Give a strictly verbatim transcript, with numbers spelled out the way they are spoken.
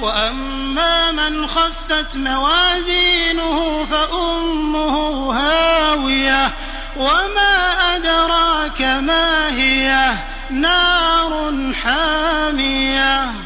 وأما من خفت موازينه فأمه هاوية وما أدراك ما هي نار حامية.